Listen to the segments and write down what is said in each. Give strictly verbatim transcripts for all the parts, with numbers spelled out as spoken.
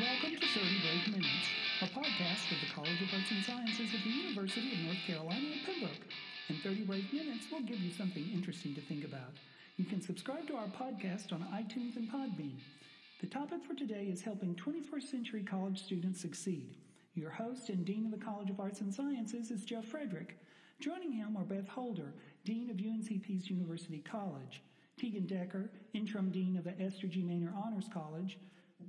Welcome to thirty Brave Minutes, a podcast of the College of Arts and Sciences at the University of North Carolina at Pembroke. In thirty Brave Minutes, we'll give you something interesting to think about. You can subscribe to our podcast on iTunes and Podbean. The topic for today is helping twenty-first century college students succeed. Your host and Dean of the College of Arts and Sciences is Jeff Frederick. Joining him are Beth Holder, Dean of U N C P's University College, Tegan Decker, Interim Dean of the Esther G. Maynard Honors College,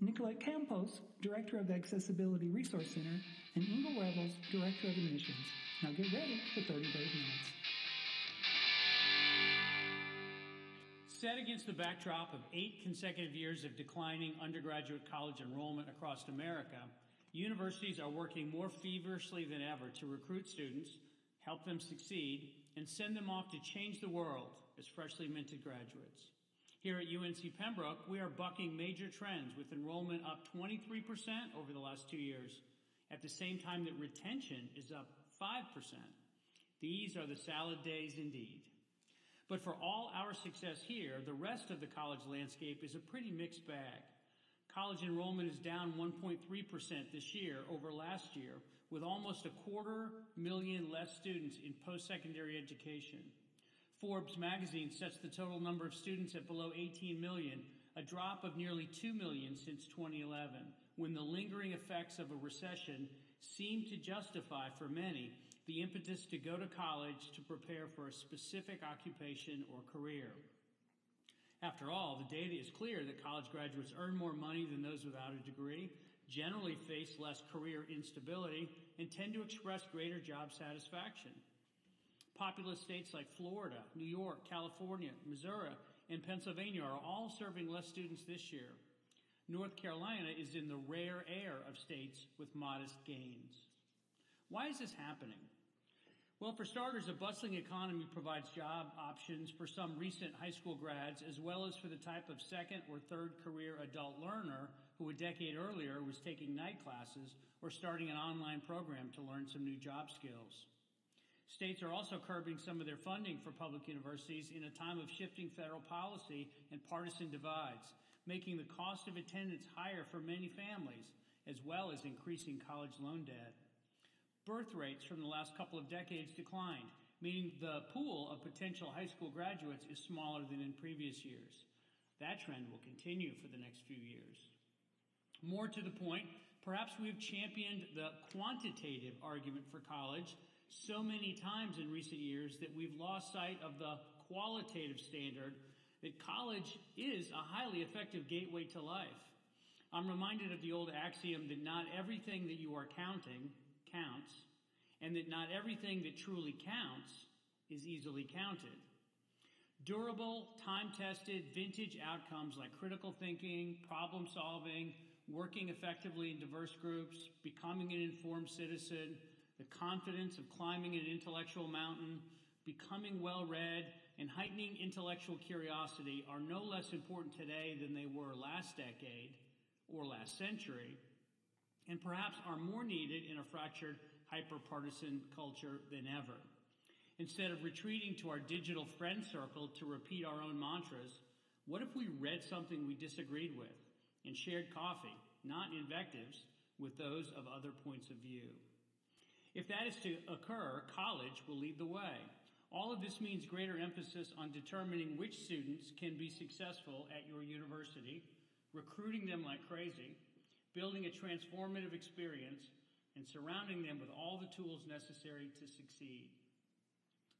Nicolette Campos, Director of the Accessibility Resource Center, and Inga Revels, Director of Admissions. Now get ready for thirty Brave Minutes. Set against the backdrop of eight consecutive years of declining undergraduate college enrollment across America, universities are working more feverishly than ever to recruit students, help them succeed, and send them off to change the world as freshly minted graduates. Here at U N C Pembroke, we are bucking major trends with enrollment up twenty-three percent over the last two years, at the same time that retention is up five percent. These are the salad days indeed. But for all our success here, the rest of the college landscape is a pretty mixed bag. College enrollment is down one point three percent this year over last year, with almost a quarter million less students in post-secondary education. Forbes magazine sets the total number of students at below eighteen million, a drop of nearly two million since twenty eleven, when the lingering effects of a recession seemed to justify, for many, the impetus to go to college to prepare for a specific occupation or career. After all, the data is clear that college graduates earn more money than those without a degree, generally face less career instability, and tend to express greater job satisfaction. Populous states like Florida, New York, California, Missouri, and Pennsylvania are all serving less students this year. North Carolina is in the rare air of states with modest gains. Why is this happening? Well, for starters, a bustling economy provides job options for some recent high school grads, as well as for the type of second or third career adult learner who a decade earlier was taking night classes or starting an online program to learn some new job skills. States are also curbing some of their funding for public universities in a time of shifting federal policy and partisan divides, making the cost of attendance higher for many families, as well as increasing college loan debt. Birth rates from the last couple of decades declined, meaning the pool of potential high school graduates is smaller than in previous years. That trend will continue for the next few years. More to the point, perhaps we've championed the quantitative argument for college so many times in recent years that we've lost sight of the qualitative standard that college is a highly effective gateway to life. I'm reminded of the old axiom that not everything that you are counting counts, and that not everything that truly counts is easily counted. Durable, time-tested, vintage outcomes like critical thinking, problem solving, working effectively in diverse groups, becoming an informed citizen, the confidence of climbing an intellectual mountain, becoming well-read, and heightening intellectual curiosity are no less important today than they were last decade or last century, and perhaps are more needed in a fractured, hyper-partisan culture than ever. Instead of retreating to our digital friend circle to repeat our own mantras, what if we read something we disagreed with and shared coffee, not invectives, with those of other points of view? If that is to occur, college will lead the way. All of this means greater emphasis on determining which students can be successful at your university, recruiting them like crazy, building a transformative experience, and surrounding them with all the tools necessary to succeed.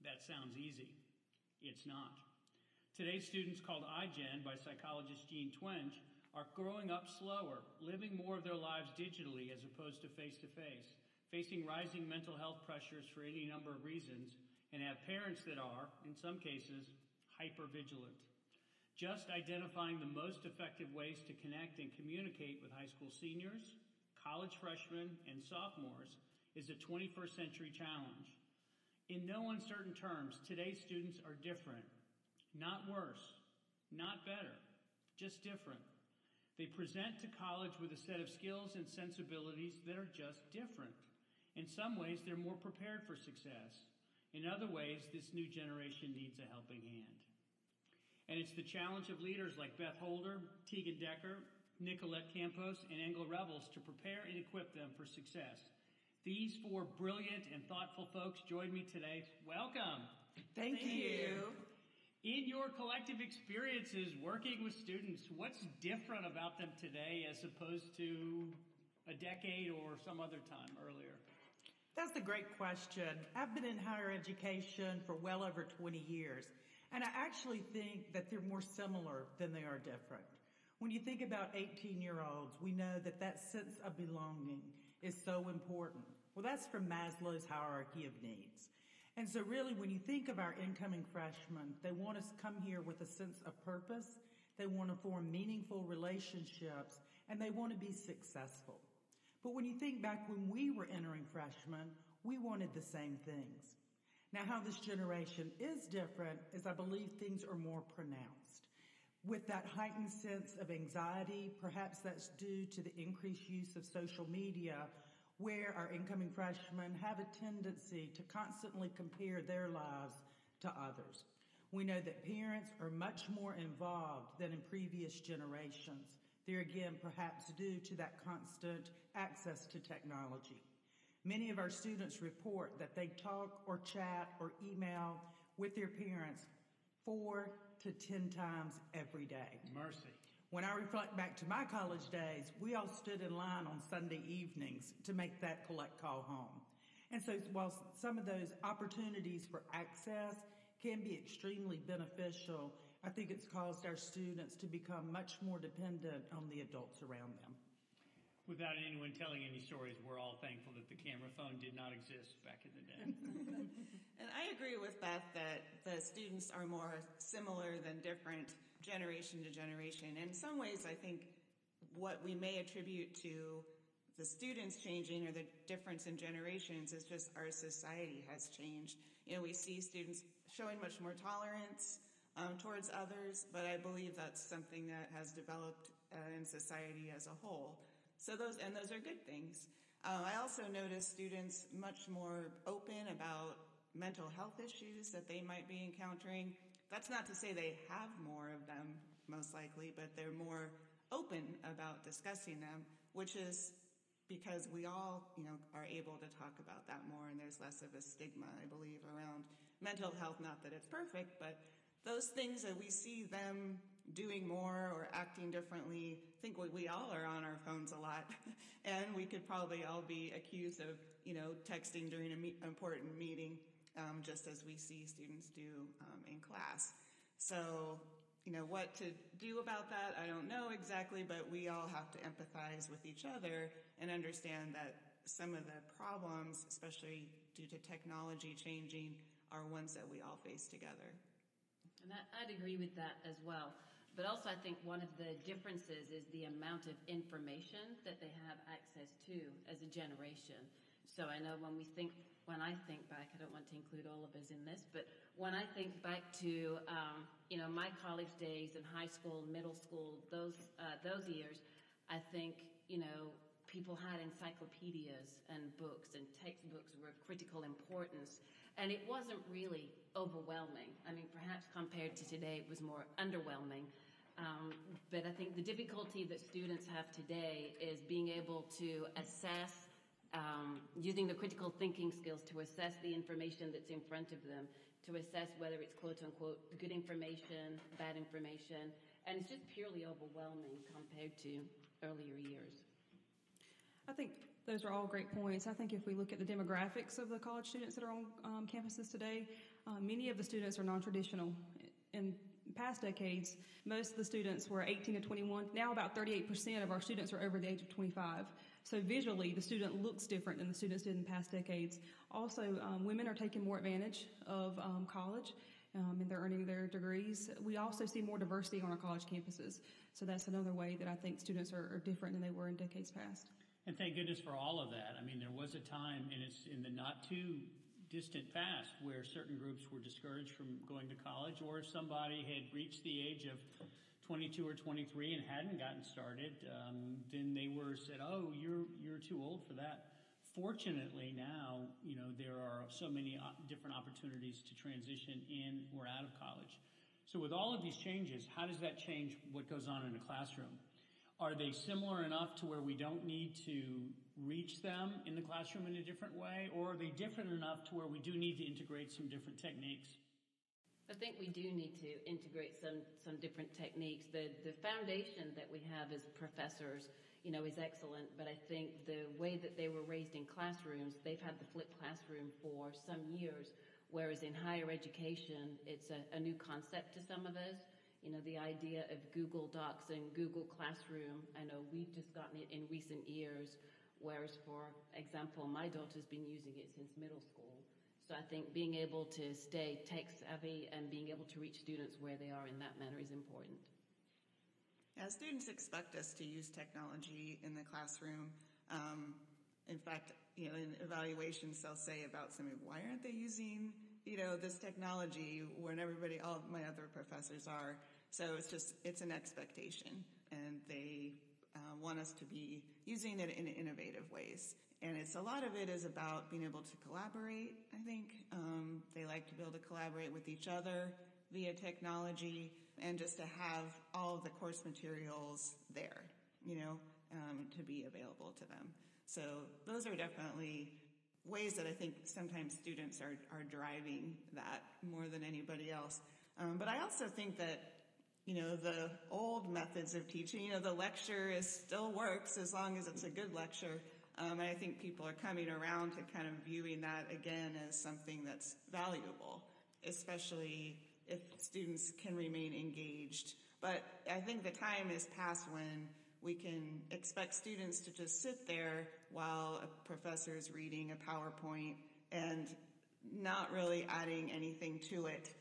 That sounds easy. It's not. Today's students, called iGen by psychologist Jean Twenge, are growing up slower, living more of their lives digitally as opposed to face-to-face, facing rising mental health pressures for any number of reasons, and have parents that are, in some cases, hypervigilant. Just identifying the most effective ways to connect and communicate with high school seniors, college freshmen, and sophomores is a twenty-first century challenge. In no uncertain terms, today's students are different. Not worse, not better, just different. They present to college with a set of skills and sensibilities that are just different. In some ways, they're more prepared for success. In other ways, this new generation needs a helping hand. And it's the challenge of leaders like Beth Holder, Tegan Decker, Nicollet Campos, and Engel Revels to prepare and equip them for success. These four brilliant and thoughtful folks join me today. Welcome. Thank, Thank you. you. In your collective experiences working with students, what's different about them today as opposed to a decade or some other time earlier? That's a great question. I've been in higher education for well over twenty years, and I actually think that they're more similar than they are different. When you think about eighteen-year-olds, we know that that sense of belonging is so important. Well, that's from Maslow's hierarchy of needs. And so really, when you think of our incoming freshmen, they want us to come here with a sense of purpose. They want to form meaningful relationships, and they want to be successful. But when you think back when we were entering freshmen, we wanted the same things. Now, how this generation is different is I believe things are more pronounced. With that heightened sense of anxiety, perhaps that's due to the increased use of social media, where our incoming freshmen have a tendency to constantly compare their lives to others. We know that parents are much more involved than in previous generations. They're again perhaps due to that constant access to technology. Many of our students report that they talk or chat or email with their parents four to ten times every day. Mercy. When I reflect back to my college days, we all stood in line on Sunday evenings to make that collect call home. And so while some of those opportunities for access can be extremely beneficial, I think it's caused our students to become much more dependent on the adults around them. Without anyone telling any stories, we're all thankful that the camera phone did not exist back in the day. And I agree with Beth that the students are more similar than different generation to generation. In some ways, I think what we may attribute to the students changing or the difference in generations is just our society has changed. You know, we see students showing much more tolerance um, towards others, but I believe that's something that has developed uh, in society as a whole. So those, and those are good things. Uh, I also notice students much more open about mental health issues that they might be encountering. That's not to say they have more of them, most likely, but they're more open about discussing them, which is because we all, you know, are able to talk about that more, and there's less of a stigma, I believe, around mental health. Not that it's perfect, but those things that we see them doing more or acting differently, I think we, we all are on our phones a lot, and we could probably all be accused of, you know, texting during an me- important meeting, um, just as we see students do um, in class. So, you know, what to do about that, I don't know exactly, but we all have to empathize with each other and understand that some of the problems, especially due to technology changing, are ones that we all face together. And I, I'd agree with that as well. But also I think one of the differences is the amount of information that they have access to as a generation. So I know when we think, when I think back, I don't want to include all of us in this, but when I think back to, um, you know, my college days and high school, middle school, those, uh, those years, I think, you know, people had encyclopedias and books, and textbooks were of critical importance. And it wasn't really overwhelming. I mean, perhaps compared to today, it was more underwhelming. Um, but I think the difficulty that students have today is being able to assess Um, using the critical thinking skills to assess the information that's in front of them, to assess whether it's quote-unquote good information, bad information, and it's just purely overwhelming compared to earlier years. I think those are all great points. I think if we look at the demographics of the college students that are on um, campuses today, uh, many of the students are non-traditional. In past decades, most of the students were eighteen to twenty-one. Now about thirty-eight percent of our students are over the age of twenty-five. So visually, the student looks different than the students did in past decades. Also, um, women are taking more advantage of um, college, um, and they're earning their degrees. We also see more diversity on our college campuses. So that's another way that I think students are, are different than they were in decades past. And thank goodness for all of that. I mean, there was a time, and it's in the not too distant past, where certain groups were discouraged from going to college, or if somebody had reached the age of twenty-two or twenty-three and hadn't gotten started, um, then they were said, oh, you're you're too old for that. Fortunately now, you know, there are so many different opportunities to transition in or out of college. So with all of these changes, how does that change what goes on in a classroom? Are they similar enough to where we don't need to reach them in the classroom in a different way? Or are they different enough to where we do need to integrate some different techniques? I think we do need to integrate some, some different techniques. The, the foundation that we have as professors, you know, is excellent, but I think the way that they were raised in classrooms, they've had the flipped classroom for some years, whereas in higher education, it's a, a new concept to some of us. You know, the idea of Google Docs and Google Classroom, I know we've just gotten it in recent years, whereas, for example, my daughter's been using it since middle school. So I think being able to stay tech-savvy and being able to reach students where they are in that manner is important. Yeah, students expect us to use technology in the classroom. Um, in fact, you know, in evaluations, they'll say about somebody, why aren't they using, you know, this technology when everybody, all of my other professors are? So it's just, it's an expectation, and they Uh, want us to be using it in innovative ways. And it's a lot of it is about being able to collaborate, I think. Um, they like to be able to collaborate with each other via technology, and just to have all of the course materials there, you know, um, to be available to them. So those are definitely ways that I think sometimes students are, are driving that more than anybody else. Um, but I also think that you know, the old methods of teaching, you know, the lecture is still works as long as it's a good lecture. Um, and I think people are coming around to kind of viewing that again as something that's valuable, especially if students can remain engaged. But I think the time is past when we can expect students to just sit there while a professor is reading a PowerPoint and not really adding anything to it,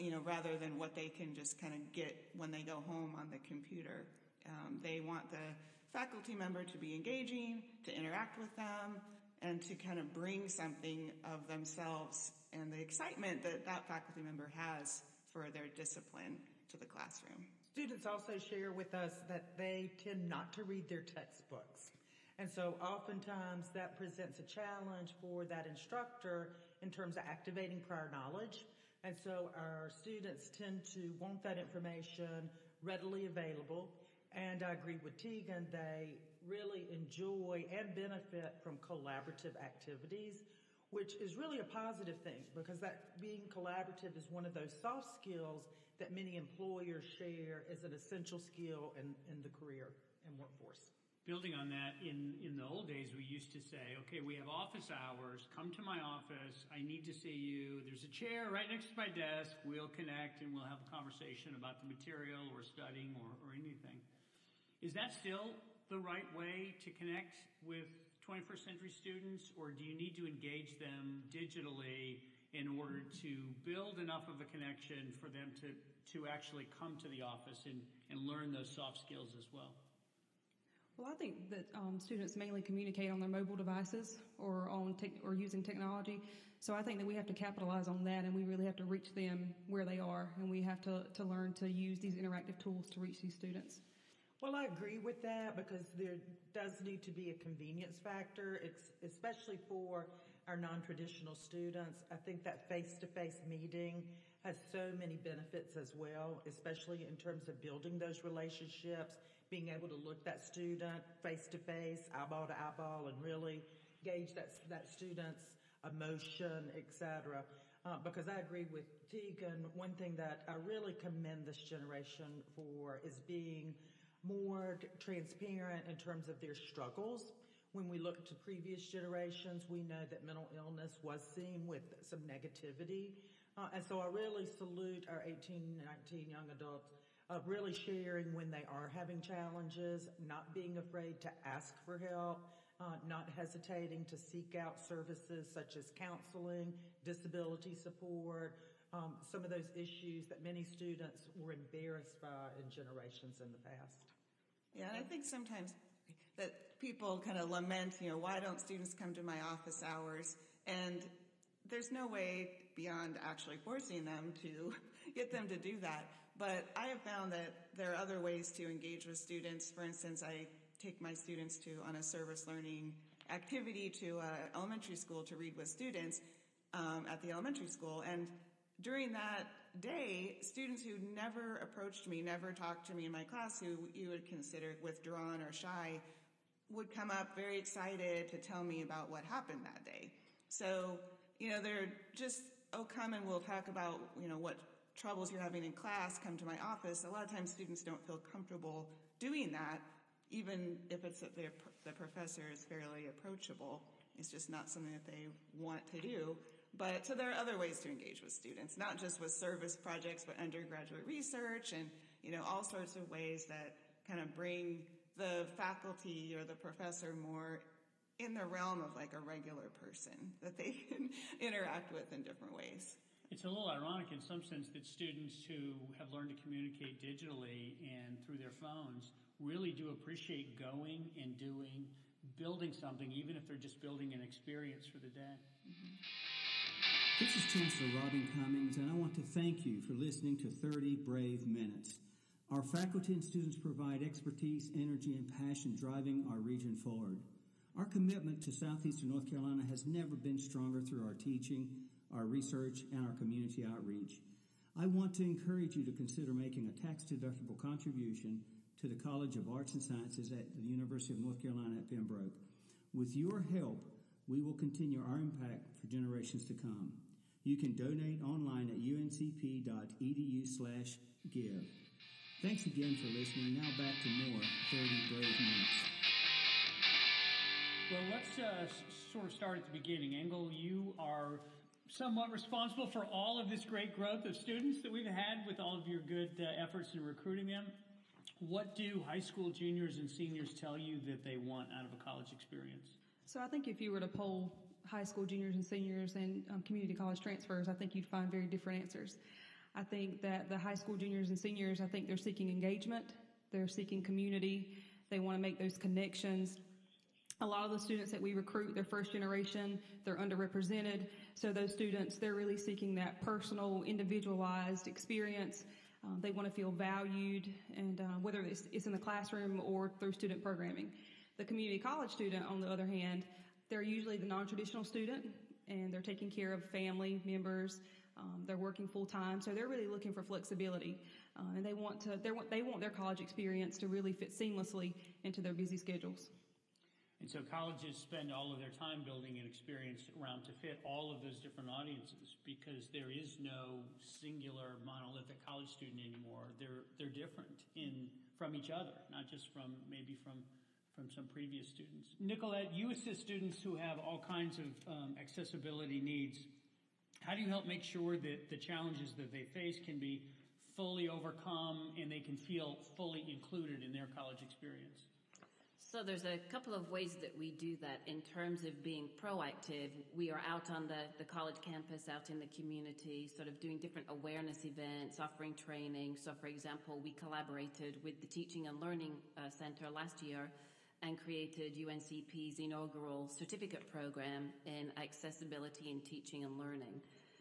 you know, rather than what they can just kind of get when they go home on the computer. Um, they want the faculty member to be engaging, to interact with them, and to kind of bring something of themselves and the excitement that that faculty member has for their discipline to the classroom. Students also share with us that they tend not to read their textbooks. And so oftentimes that presents a challenge for that instructor in terms of activating prior knowledge. And so our students tend to want that information readily available. And I agree with Tegan, they really enjoy and benefit from collaborative activities, which is really a positive thing, because that being collaborative is one of those soft skills that many employers share as an essential skill in, in the career and workforce. Building on that, in, in the old days, we used to say, okay, we have office hours, come to my office, I need to see you, there's a chair right next to my desk, we'll connect and we'll have a conversation about the material or studying or, or anything. Is that still the right way to connect with twenty-first century students, or do you need to engage them digitally in order to build enough of a connection for them to, to actually come to the office and, and learn those soft skills as well? Well, I think that um, students mainly communicate on their mobile devices or on te- or using technology. So I think that we have to capitalize on that, and we really have to reach them where they are, and we have to, to learn to use these interactive tools to reach these students. Well, I agree with that, because there does need to be a convenience factor, especially for our non-traditional students. I think that face-to-face meeting has so many benefits as well, especially in terms of building those relationships, being able to look that student face-to-face, eyeball to eyeball, and really gauge that, that student's emotion, et cetera. Uh, because I agree with Tegan, one thing that I really commend this generation for is being more transparent in terms of their struggles. When we look to previous generations, we know that mental illness was seen with some negativity. Uh, and so I really salute our eighteen, nineteen young adults of really sharing when they are having challenges, not being afraid to ask for help, uh, not hesitating to seek out services such as counseling, disability support, Um, some of those issues that many students were embarrassed by in generations in the past. Yeah, and I think sometimes that people kind of lament, you know, why don't students come to my office hours? And there's no way beyond actually forcing them to get them to do that. But I have found that there are other ways to engage with students. For instance, I take my students to, on a service learning activity to uh, elementary school to read with students um, at the elementary school. And during that, day, students who never approached me, never talked to me in my class, who you would consider withdrawn or shy, would come up very excited to tell me about what happened that day. So, you know, they're just, oh, come and we'll talk about, you know, what troubles you're having in class, come to my office. A lot of times students don't feel comfortable doing that, even if it's that the professor is fairly approachable. It's just not something that they want to do. But so there are other ways to engage with students, not just with service projects, but undergraduate research and, you know, all sorts of ways that kind of bring the faculty or the professor more in the realm of like a regular person that they can interact with in different ways. It's a little ironic in some sense that students who have learned to communicate digitally and through their phones really do appreciate going and doing, building something, even if they're just building an experience for the day. Mm-hmm. This is Chancellor Robin Cummings, and I want to thank you for listening to thirty Brave Minutes. Our faculty and students provide expertise, energy, and passion driving our region forward. Our commitment to Southeastern North Carolina has never been stronger through our teaching, our research, and our community outreach. I want to encourage you to consider making a tax-deductible contribution to the College of Arts and Sciences at the University of North Carolina at Pembroke. With your help, we will continue our impact for generations to come. You can donate online at u n c p dot e d u slash give. Thanks again for listening. Now back to more thirty Brave Minutes. Well, let's uh, sort of start at the beginning. Engel, you are somewhat responsible for all of this great growth of students that we've had with all of your good uh, efforts in recruiting them. What do high school juniors and seniors tell you that they want out of a college experience? So I think if you were to poll high school juniors and seniors and um, community college transfers, I think you'd find very different answers. I think that the high school juniors and seniors, I think they're seeking engagement. They're seeking community. They want to make those connections. A lot of the students that we recruit, they're first generation, they're underrepresented. So those students, they're really seeking that personal, individualized experience. Um, they want to feel valued, and uh, whether it's, it's in the classroom or through student programming. The community college student, on the other hand, they're usually the non-traditional student, and they're taking care of family members. Um, they're working full time, so they're really looking for flexibility, uh, and they want to. They want they want their college experience to really fit seamlessly into their busy schedules. And so colleges spend all of their time building an experience around to fit all of those different audiences, because there is no singular monolithic college student anymore. They're they're different in from each other, not just from maybe from. from some previous students. Nicolette, you assist students who have all kinds of um, accessibility needs. How do you help make sure that the challenges that they face can be fully overcome and they can feel fully included in their college experience? So there's a couple of ways that we do that in terms of being proactive. We are out on the, the college campus, out in the community, sort of doing different awareness events, offering training. So, for example, we collaborated with the Teaching and Learning uh, Center last year and created U N C P's inaugural certificate program in accessibility in teaching and learning.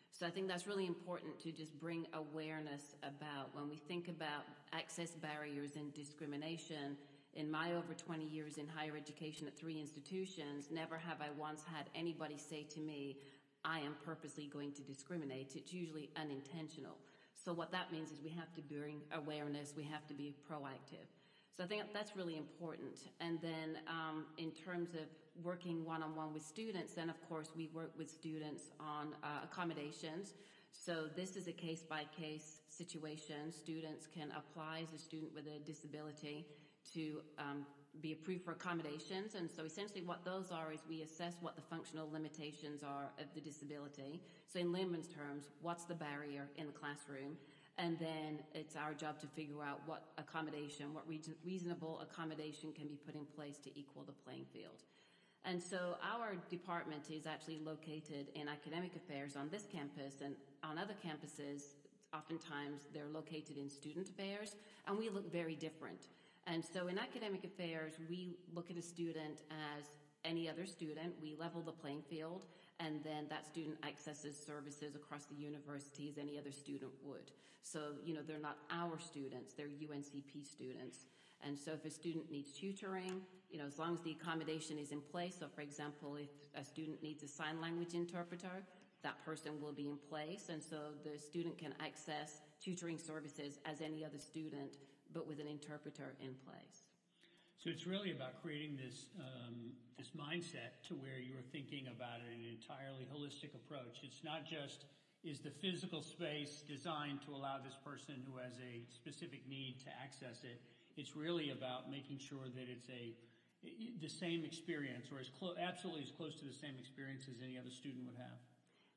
So I think that's really important to just bring awareness about when we think about access barriers and discrimination. In my over twenty years in higher education at three institutions, never have I once had anybody say to me, I am purposely going to discriminate. It's usually unintentional. So what that means is we have to bring awareness, we have to be proactive. So I think that's really important. And then um, in terms of working one-on-one with students, then of course we work with students on uh, accommodations. So this is a case-by-case situation. Students can apply as a student with a disability to um, be approved for accommodations. And so essentially what those are is we assess what the functional limitations are of the disability. So in layman's terms, what's the barrier in the classroom? And then it's our job to figure out what accommodation, what reason, reasonable accommodation can be put in place to equal the playing field. And so our department is actually located in academic affairs on this campus, and on other campuses, oftentimes they're located in student affairs, and we look very different. And so in academic affairs, we look at a student as any other student. We level the playing field, and then that student accesses services across the university as any other student would. So, you know, they're not our students, they're U N C P students. And so if a student needs tutoring, you know, as long as the accommodation is in place, so for example, if a student needs a sign language interpreter, that person will be in place. And so the student can access tutoring services as any other student, but with an interpreter in place. So it's really about creating this um, this mindset to where you're thinking about an entirely holistic approach. It's not just, is the physical space designed to allow this person who has a specific need to access it? It's really about making sure that it's a the same experience, or as close, absolutely as close to the same experience as any other student would have.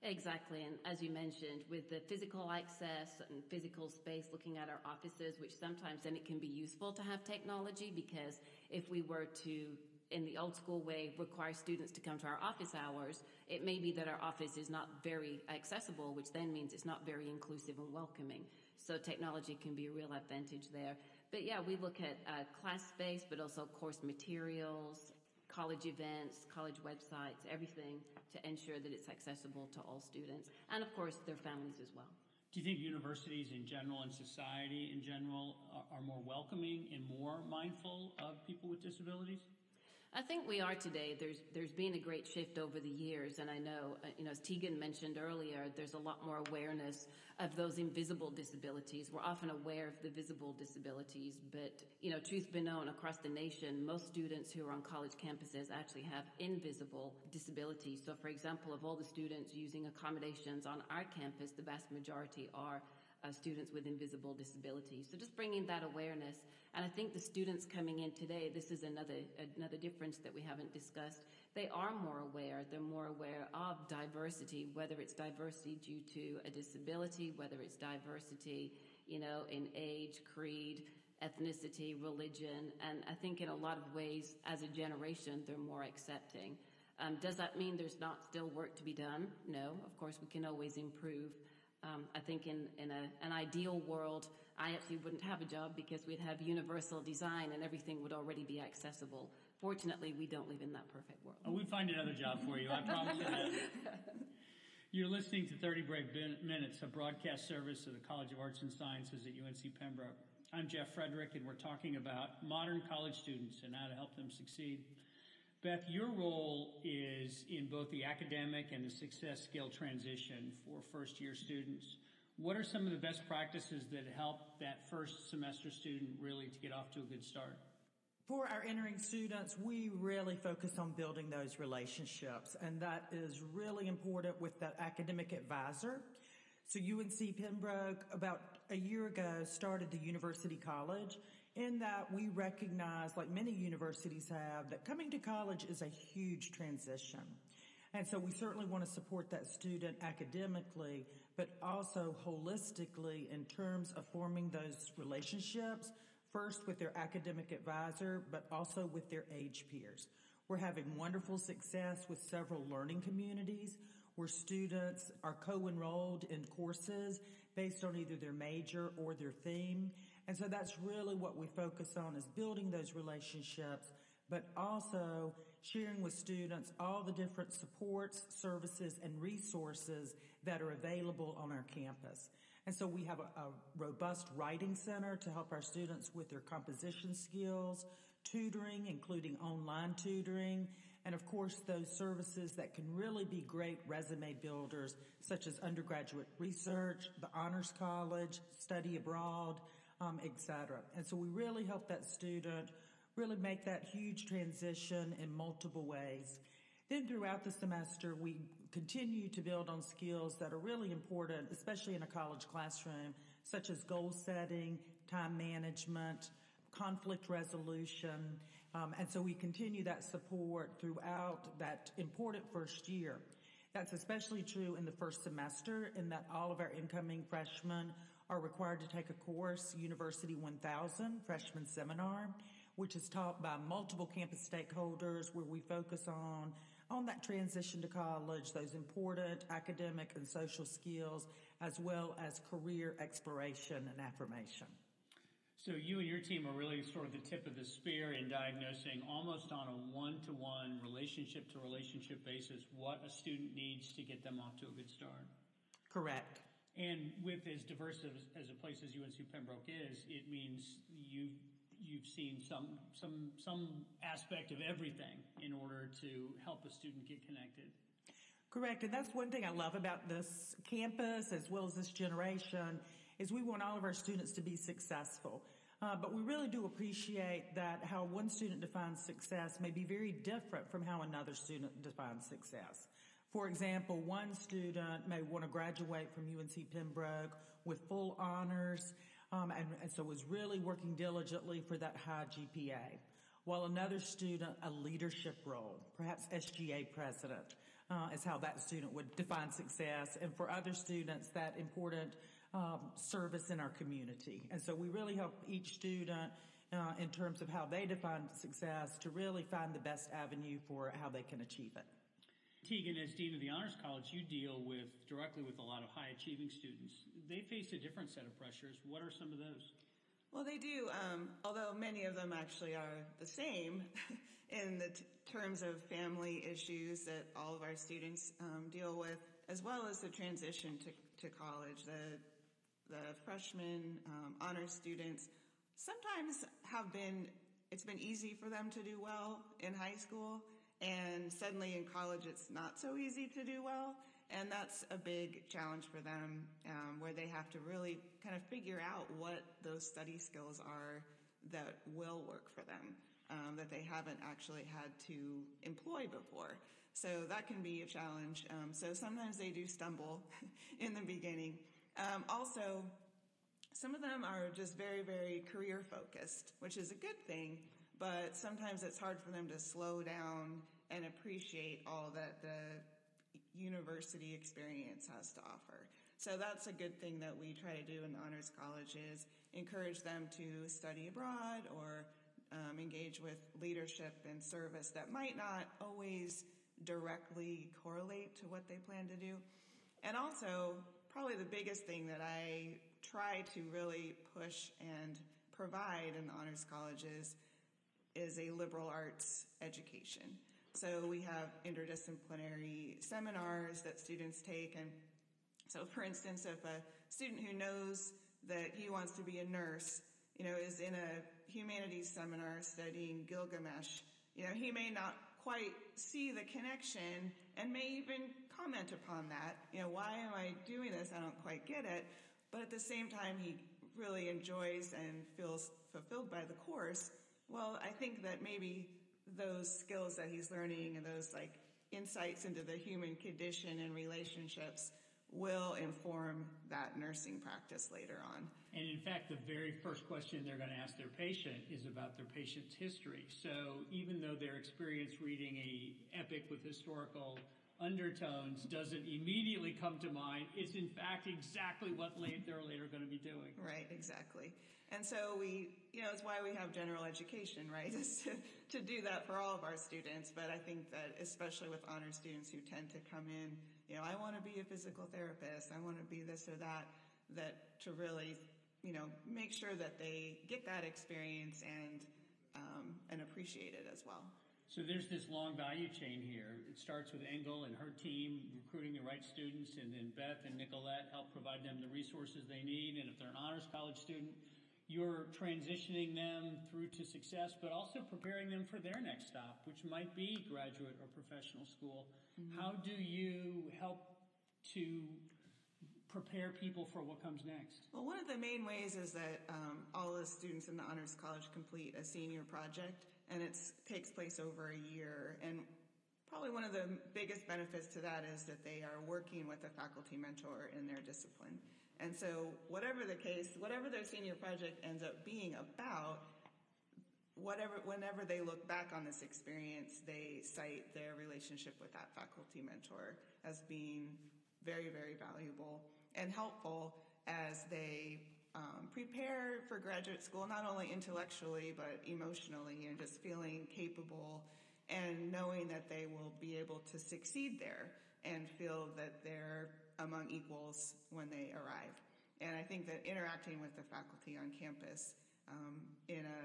Exactly, and as you mentioned, with the physical access and physical space, looking at our offices, which sometimes then it can be useful to have technology, because if we were to, in the old school way, require students to come to our office hours, it may be that our office is not very accessible, which then means it's not very inclusive and welcoming. So technology can be a real advantage there. But yeah, we look at uh, class space, but also course materials, college events, college websites, everything to ensure that it's accessible to all students and, of course, their families as well. Do you think universities in general and society in general are, are more welcoming and more mindful of people with disabilities? I think we are today. There's there's been a great shift over the years, and I know, you know, as Tegan mentioned earlier, there's a lot more awareness of those invisible disabilities. We're often aware of the visible disabilities, but, you know, truth be known, across the nation, most students who are on college campuses actually have invisible disabilities. So, for example, of all the students using accommodations on our campus, the vast majority are Uh, students with invisible disabilities. So just bringing that awareness. And I think the students coming in today, this is another another difference that we haven't discussed. They are more aware. They're more aware of diversity, whether it's diversity due to a disability, whether it's diversity, you know, in age, creed, ethnicity, religion. And I think in a lot of ways, as a generation, they're more accepting. Um, does that mean there's not still work to be done? No, of course, we can always improve. Um, I think in, in a, an ideal world, I actually wouldn't have a job because we'd have universal design and everything would already be accessible. Fortunately, we don't live in that perfect world. Oh, we'd find another job for you, I promise you that. You're listening to thirty Brave Minutes, a broadcast service of the College of Arts and Sciences at U N C Pembroke. I'm Jeff Frederick, and we're talking about modern college students and how to help them succeed. Beth, your role is in both the academic and the success skill transition for first-year students. What are some of the best practices that help that first semester student really to get off to a good start? For our entering students, we really focus on building those relationships, and that is really important with that academic advisor. So U N C Pembroke, about a year ago, started the University College, in that we recognize, like many universities have, that coming to college is a huge transition. And so we certainly want to support that student academically, but also holistically in terms of forming those relationships, first with their academic advisor, but also with their age peers. We're having wonderful success with several learning communities where students are co-enrolled in courses based on either their major or their theme. And so that's really what we focus on, is building those relationships, but also sharing with students all the different supports, services, and resources that are available on our campus. And so we have a, a robust writing center to help our students with their composition skills, tutoring, including online tutoring, and of course those services that can really be great resume builders, such as undergraduate research, the Honors College, study abroad, um, et cetera. And so we really help that student really make that huge transition in multiple ways. Then throughout the semester, we continue to build on skills that are really important, especially in a college classroom, such as goal setting, time management, conflict resolution. Um, and so we continue that support throughout that important first year. That's especially true in the first semester, in that all of our incoming freshmen are required to take a course, University one thousand Freshman Seminar, which is taught by multiple campus stakeholders, where we focus on, on that transition to college, those important academic and social skills, as well as career exploration and affirmation. So you and your team are really sort of the tip of the spear in diagnosing almost on a one-to-one, relationship-to-relationship basis what a student needs to get them off to a good start. Correct. And with as diverse as a place as U N C Pembroke is, it means you've You've seen some some some aspect of everything in order to help a student get connected. Correct. And that's one thing I love about this campus as well as this generation is we want all of our students to be successful. Uh, but we really do appreciate that how one student defines success may be very different from how another student defines success. For example, one student may want to graduate from U N C Pembroke with full honors, um, and, and so is really working diligently for that high G P A, while another student, a leadership role, perhaps S G A president, uh, is how that student would define success, and for other students, that important um, service in our community. And so we really help each student uh, in terms of how they define success to really find the best avenue for how they can achieve it. Tegan, as Dean of the Honors College, you deal with directly with a lot of high-achieving students. They face a different set of pressures. What are some of those? Well, they do, um, although many of them actually are the same in the t- terms of family issues that all of our students um, deal with, as well as the transition to, to college. The, the freshmen, um, honors students sometimes have been, it's been easy for them to do well in high school. And suddenly in college, it's not so easy to do well. And that's a big challenge for them, um, where they have to really kind of figure out what those study skills are that will work for them, um, that they haven't actually had to employ before. So that can be a challenge. Um, so sometimes they do stumble in the beginning. Um, also, some of them are just very, very career focused, which is a good thing. But sometimes it's hard for them to slow down and appreciate all that the university experience has to offer. So that's a good thing that we try to do in the Honors College is encourage them to study abroad or um, engage with leadership and service that might not always directly correlate to what they plan to do. And also, probably the biggest thing that I try to really push and provide in the Honors College is is a liberal arts education. So we have interdisciplinary seminars that students take. And so, for instance, if a student who knows that he wants to be a nurse, you know, is in a humanities seminar studying Gilgamesh, you know, he may not quite see the connection and may even comment upon that. You know, why am I doing this? I don't quite get it. But at the same time, he really enjoys and feels fulfilled by the course. Well, I think that maybe those skills that he's learning and those like insights into the human condition and relationships will inform that nursing practice later on. And in fact, the very first question they're going to ask their patient is about their patient's history. So even though their experience reading a epic with historical undertones doesn't immediately come to mind, it's in fact exactly what they're later going to be doing. Right, exactly. And so we, you know, it's why we have general education, right, is to, to do that for all of our students. But I think that especially with honor students who tend to come in, you know, I want to be a physical therapist, I want to be this or that, that to really, you know, make sure that they get that experience and um, and appreciate it as well. So there's this long value chain here. It starts with Engel and her team recruiting the right students, and then Beth and Nicolette help provide them the resources they need. And if they're an honors college student, you're transitioning them through to success, but also preparing them for their next stop, which might be graduate or professional school. Mm-hmm. How do you help to prepare people for what comes next? Well, one of the main ways is that um, all the students in the Honors College complete a senior project, and it takes place over a year. And probably one of the biggest benefits to that is that they are working with a faculty mentor in their discipline. And so whatever the case, whatever their senior project ends up being about, whatever, whenever they look back on this experience, they cite their relationship with that faculty mentor as being very, very valuable and helpful as they um, prepare for graduate school, not only intellectually, but emotionally, and just feeling capable and knowing that they will be able to succeed there and feel that they're among equals when they arrive. And I think that interacting with the faculty on campus um, in a,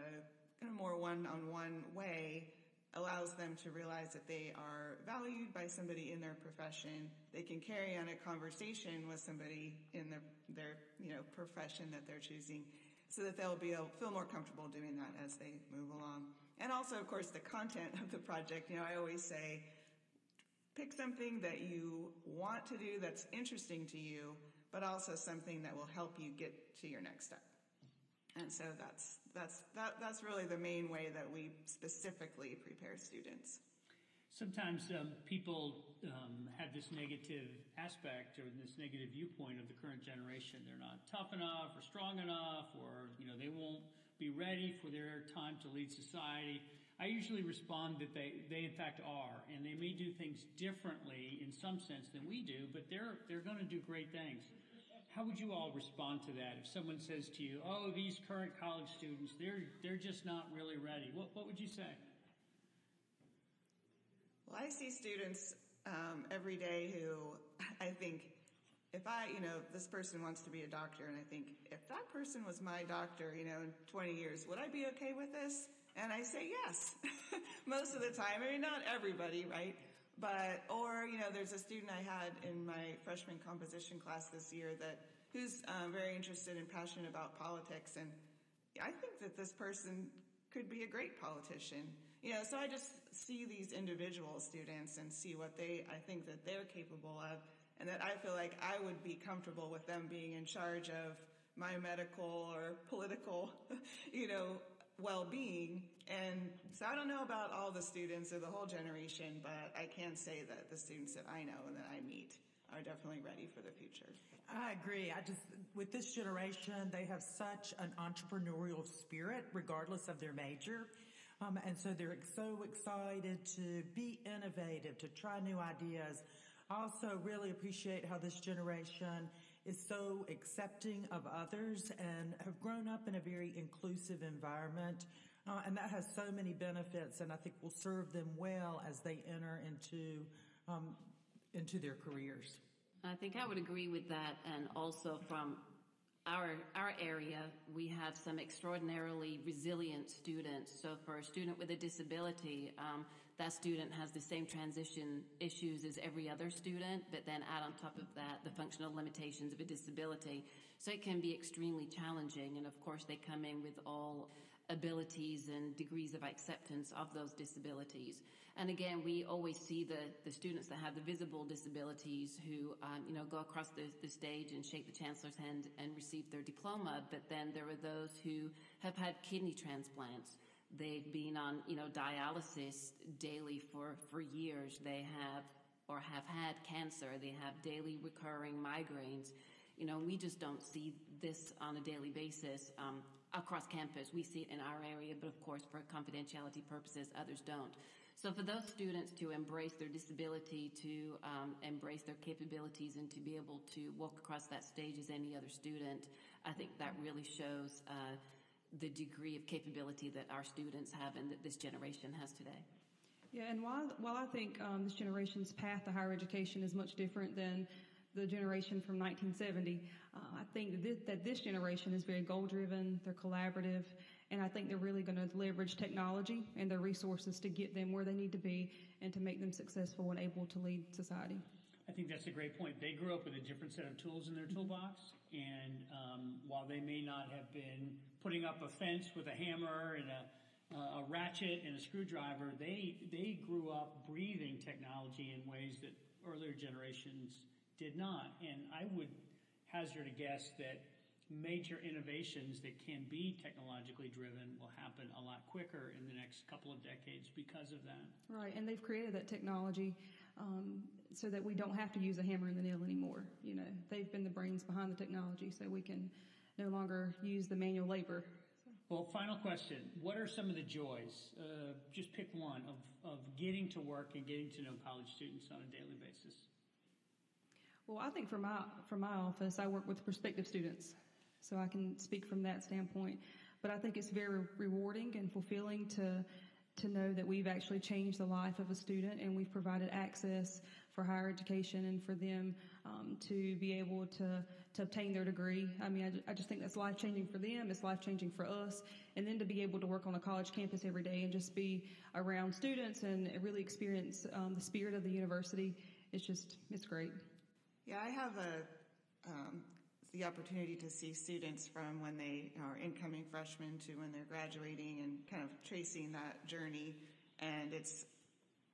in a more one-on-one way allows them to realize that they are valued by somebody in their profession. They can carry on a conversation with somebody in their, their you know, profession that they're choosing, so that they'll be able, feel more comfortable doing that as they move along. And also, of course, the content of the project. You know, I always say, Pick something that you want to do that's interesting to you, but also something that will help you get to your next step. And so that's that's that, that's really the main way that we specifically prepare students. Sometimes um, people um, have this negative aspect or this negative viewpoint of the current generation. They're not tough enough or strong enough, or you know they won't be ready for their time to lead society. I usually respond that they, they in fact are, and they may do things differently in some sense than we do, but they're they're going to do great things. How would you all respond to that if someone says to you, "Oh, these current college students, they're they're just not really ready"? What what would you say? Well, I see students um, every day who I think, if I, you know, this person wants to be a doctor, and I think, if that person was my doctor, you know, in twenty years, would I be okay with this? And I say yes, most of the time. I mean, not everybody, right? But, or, you know, there's a student I had in my freshman composition class this year that, who's um, very interested and passionate about politics, and I think that this person could be a great politician. You know, so I just see these individual students and see what they, I think that they're capable of, and that I feel like I would be comfortable with them being in charge of my medical or political, you know, well-being. And so I don't know about all the students or the whole generation, but I can say that the students that I know and that I meet are definitely ready for the future. I agree. I just, with this generation, they have such an entrepreneurial spirit, regardless of their major. Um, and so they're so excited to be innovative, to try new ideas. I also really appreciate how this generation is so accepting of others and have grown up in a very inclusive environment. Uh, and that has so many benefits, and I think will serve them well as they enter into um, into their careers. I think I would agree with that. And also from our our area, we have some extraordinarily resilient students. So for a student with a disability, um, that student has the same transition issues as every other student, but then add on top of that the functional limitations of a disability. So it can be extremely challenging. And of course, they come in with all abilities and degrees of acceptance of those disabilities. And again, we always see the, the students that have the visible disabilities who, um, you know, go across the, the stage and shake the chancellor's hand and receive their diploma. But then there are those who have had kidney transplants. They've been on, you know, dialysis daily for, for years. They have or have had cancer. They have daily recurring migraines. You know, we just don't see this on a daily basis um, across campus. We see it in our area, but of course, for confidentiality purposes, others don't. So for those students to embrace their disability, to um, embrace their capabilities, and to be able to walk across that stage as any other student, I think that really shows uh, the degree of capability that our students have and that this generation has today. Yeah, and while, while I think um, this generation's path to higher education is much different than the generation from nineteen seventy, uh, I think that, that this generation is very goal-driven, they're collaborative, and I think they're really going to leverage technology and their resources to get them where they need to be and to make them successful and able to lead society. I think that's a great point. They grew up with a different set of tools in their toolbox, and um, while they may not have been putting up a fence with a hammer and a Uh, a ratchet and a screwdriver, they they grew up breathing technology in ways that earlier generations did not. And I would hazard a guess that major innovations that can be technologically driven will happen a lot quicker in the next couple of decades because of that. Right, and they've created that technology um, so that we don't have to use a hammer and a nail anymore. You know, they've been the brains behind the technology, so we can no longer use the manual labor. Well, final question. What are some of the joys, uh, just pick one, of, of getting to work and getting to know college students on a daily basis? Well, I think for my, for my office, I work with prospective students, so I can speak from that standpoint. But I think it's very rewarding and fulfilling to to know that we've actually changed the life of a student, and we've provided access for higher education and for them um, to be able to, to obtain their degree. I mean, I, I just think that's life-changing for them. It's life-changing for us. And then to be able to work on a college campus every day and just be around students and really experience um, the spirit of the university, it's just, it's great. Yeah, I have a um, the opportunity to see students from when they are incoming freshmen to when they're graduating and kind of tracing that journey. And it's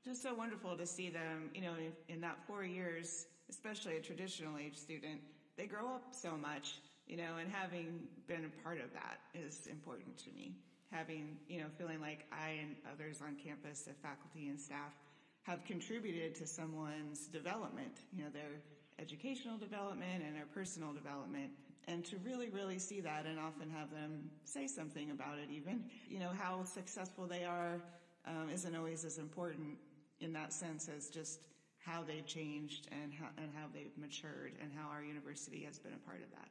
Just so wonderful to see them, you know, in, in that four years, especially a traditional age student, they grow up so much, you know, and having been a part of that is important to me. Having, you know, feeling like I and others on campus, the faculty and staff, have contributed to someone's development, you know, their educational development and their personal development. And to really, really see that and often have them say something about it even, you know, how successful they are um, isn't always as important in that sense as just how they've changed and how, and how they've matured and how our university has been a part of that.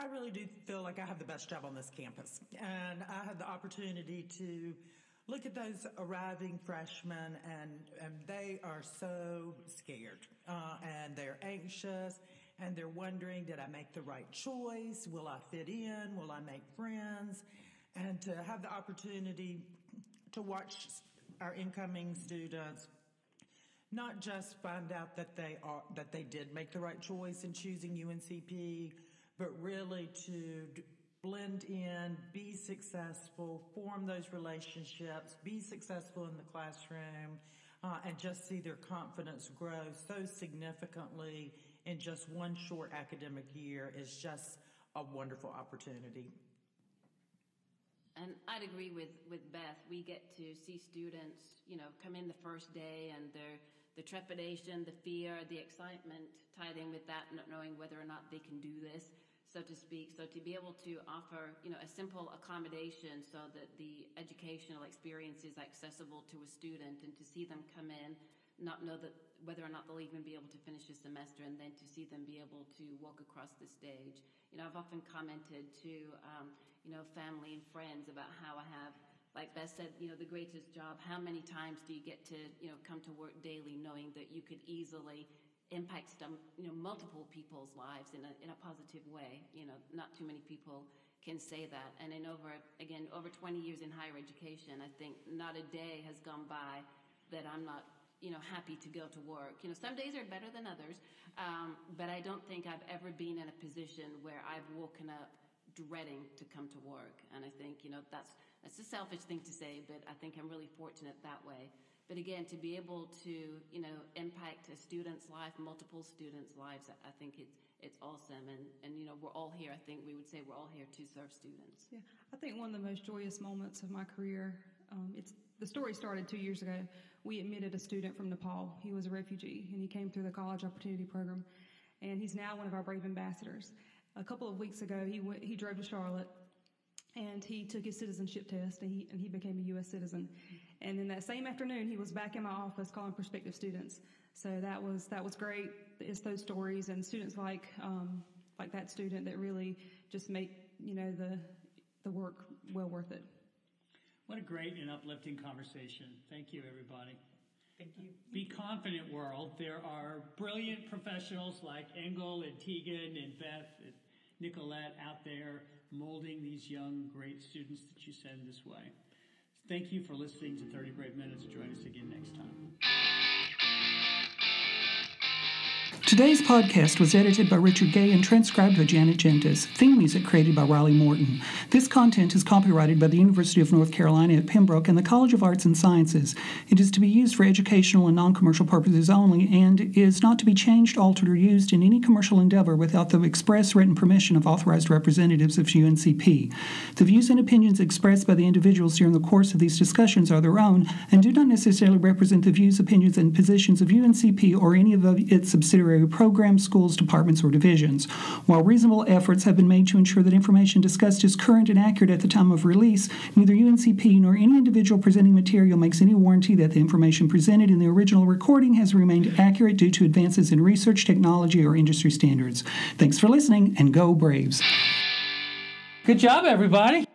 I really do feel like I have the best job on this campus, and I had the opportunity to look at those arriving freshmen, and, and they are so scared, uh, and they're anxious, and they're wondering, did I make the right choice? Will I fit in? Will I make friends? And to have the opportunity to watch our incoming students not just find out that they are, that they did make the right choice in choosing U N C P, but really to d- blend in, be successful, form those relationships, be successful in the classroom, uh, and just see their confidence grow so significantly in just one short academic year is just a wonderful opportunity. And I'd agree with, with Beth. We get to see students, you know, come in the first day, and their the trepidation, the fear, the excitement tied in with that, not knowing whether or not they can do this, so to speak. So to be able to offer, you know, a simple accommodation so that the educational experience is accessible to a student, and to see them come in, not know that whether or not they'll even be able to finish the semester, and then to see them be able to walk across the stage. You know, I've often commented to, um, you know, family and friends about how I have, like Beth said, you know, the greatest job. How many times do you get to, you know, come to work daily knowing that you could easily impact some, you know, multiple people's lives in a, in a positive way? You know, not too many people can say that. And in over, again, over twenty years in higher education, I think not a day has gone by that I'm not, you know, happy to go to work. You know, some days are better than others, um, but I don't think I've ever been in a position where I've woken up dreading to come to work. And I think, you know, that's that's a selfish thing to say, but I think I'm really fortunate that way. But again, to be able to, you know, impact a student's life, multiple students' lives, I think it's it's awesome. And, and, you know, we're all here. I think we would say we're all here to serve students. Yeah, I think one of the most joyous moments of my career, um, it's the story started two years ago. We admitted a student from Nepal. He was a refugee, and he came through the College Opportunity Program, and he's now one of our brave ambassadors. A couple of weeks ago, he went, he drove to Charlotte, and he took his citizenship test, and he, and he became a U S citizen. And then that same afternoon, he was back in my office calling prospective students. So that was that was great. It's those stories and students like um, like that student that really just make, you know, the the work well worth it. What a great and uplifting conversation. Thank you, everybody. Thank you. Be confident, world. There are brilliant professionals like Engel and Tegan and Beth and Nicolette out there molding these young, great students that you send this way. Thank you for listening to thirty Brave Minutes. Join us again next time. Today's podcast was edited by Richard Gay and transcribed by Janet Gentis. Theme music created by Riley Morton. This content is copyrighted by the University of North Carolina at Pembroke and the College of Arts and Sciences. It is to be used for educational and non-commercial purposes only, and is not to be changed, altered, or used in any commercial endeavor without the express written permission of authorized representatives of U N C P. The views and opinions expressed by the individuals during the course of these discussions are their own and do not necessarily represent the views, opinions, and positions of U N C P or any of its subsidiary programs, schools, departments, or divisions. While reasonable efforts have been made to ensure that information discussed is current and accurate at the time of release, neither U N C P nor any individual presenting material makes any warranty that the information presented in the original recording has remained accurate due to advances in research, technology, or industry standards. Thanks for listening, and go Braves! Good job, everybody!